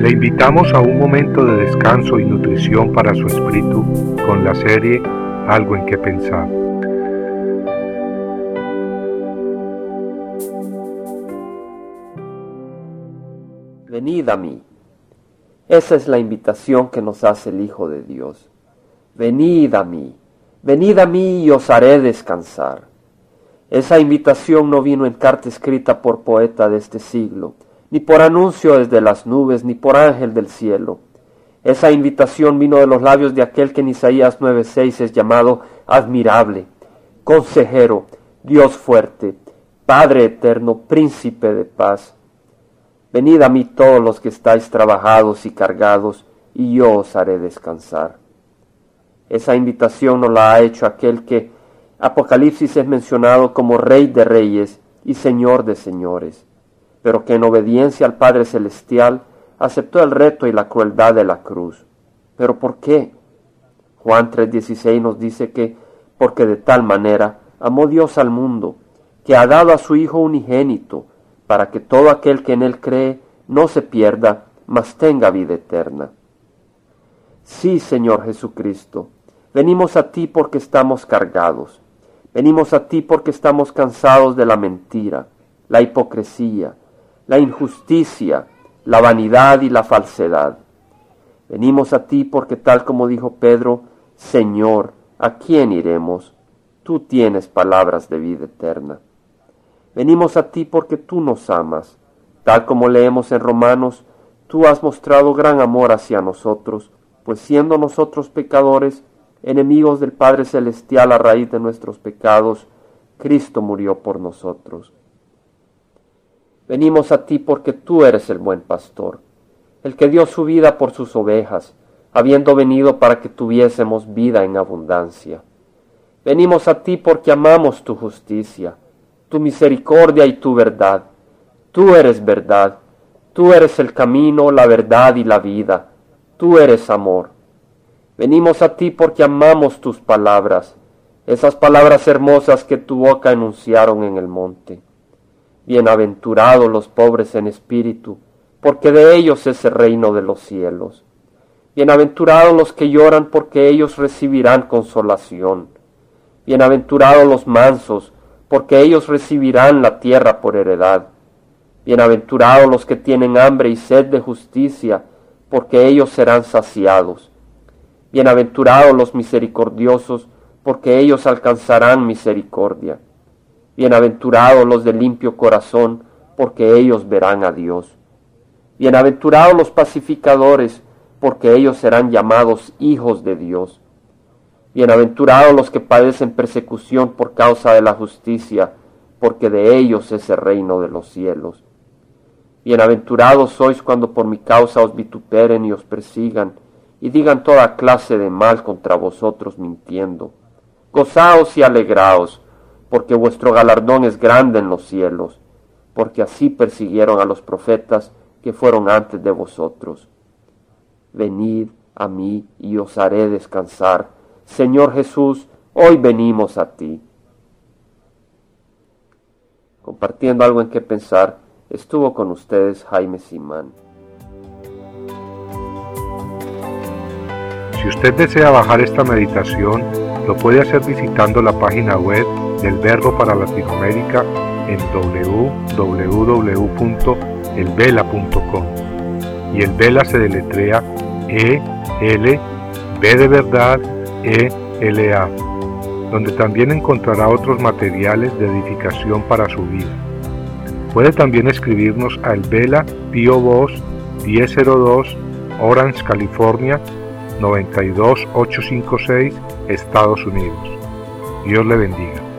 Le invitamos a un momento de descanso y nutrición para su espíritu con la serie Algo en Que Pensar. Venid a mí. Esa es la invitación que nos hace el Hijo de Dios. Venid a mí. Venid a mí y os haré descansar. Esa invitación no vino en carta escrita por poeta de este siglo, ni por anuncio desde las nubes, ni por ángel del cielo. Esa invitación vino de los labios de aquel que en Isaías 9:6 es llamado admirable, consejero, Dios fuerte, Padre eterno, príncipe de paz. Venid a mí todos los que estáis trabajados y cargados, y yo os haré descansar. Esa invitación nos la ha hecho aquel que en Apocalipsis es mencionado como Rey de Reyes y Señor de Señores, pero que en obediencia al Padre Celestial aceptó el reto y la crueldad de la cruz. ¿Pero por qué? Juan 3:16 nos dice que, porque de tal manera amó Dios al mundo, que ha dado a su Hijo unigénito, para que todo aquel que en él cree no se pierda, mas tenga vida eterna. Sí, Señor Jesucristo, venimos a ti porque estamos cargados. Venimos a ti porque estamos cansados de la mentira, la hipocresía, la injusticia, la vanidad y la falsedad. Venimos a ti porque tal como dijo Pedro, Señor, ¿a quién iremos? Tú tienes palabras de vida eterna. Venimos a ti porque tú nos amas. Tal como leemos en Romanos, tú has mostrado gran amor hacia nosotros, pues siendo nosotros pecadores, enemigos del Padre Celestial a raíz de nuestros pecados, Cristo murió por nosotros. Venimos a ti porque tú eres el buen pastor, el que dio su vida por sus ovejas, habiendo venido para que tuviésemos vida en abundancia. Venimos a ti porque amamos tu justicia, tu misericordia y tu verdad. Tú eres verdad, tú eres el camino, la verdad y la vida. Tú eres amor. Venimos a ti porque amamos tus palabras, esas palabras hermosas que tu boca enunciaron en el monte. Bienaventurados los pobres en espíritu, porque de ellos es el reino de los cielos. Bienaventurados los que lloran, porque ellos recibirán consolación. Bienaventurados los mansos, porque ellos recibirán la tierra por heredad. Bienaventurados los que tienen hambre y sed de justicia, porque ellos serán saciados. Bienaventurados los misericordiosos, porque ellos alcanzarán misericordia. Bienaventurados los de limpio corazón, porque ellos verán a Dios. Bienaventurados los pacificadores, porque ellos serán llamados hijos de Dios. Bienaventurados los que padecen persecución por causa de la justicia, porque de ellos es el reino de los cielos. Bienaventurados sois cuando por mi causa os vituperen y os persigan, y digan toda clase de mal contra vosotros mintiendo. Gozaos y alegraos, porque vuestro galardón es grande en los cielos, porque así persiguieron a los profetas que fueron antes de vosotros. Venid a mí y os haré descansar. Señor Jesús, hoy venimos a ti. Compartiendo Algo en Que Pensar, estuvo con ustedes Jaime Simán. Si usted desea bajar esta meditación, lo puede hacer visitando la página web del Verbo para Latinoamérica en www.elvela.com, y el Vela se deletrea ELVELA, donde también encontrará otros materiales de edificación para su vida. Puede también escribirnos a El Vela, P.O. Box 1002, Orange, California 92856, Estados Unidos. Dios le bendiga.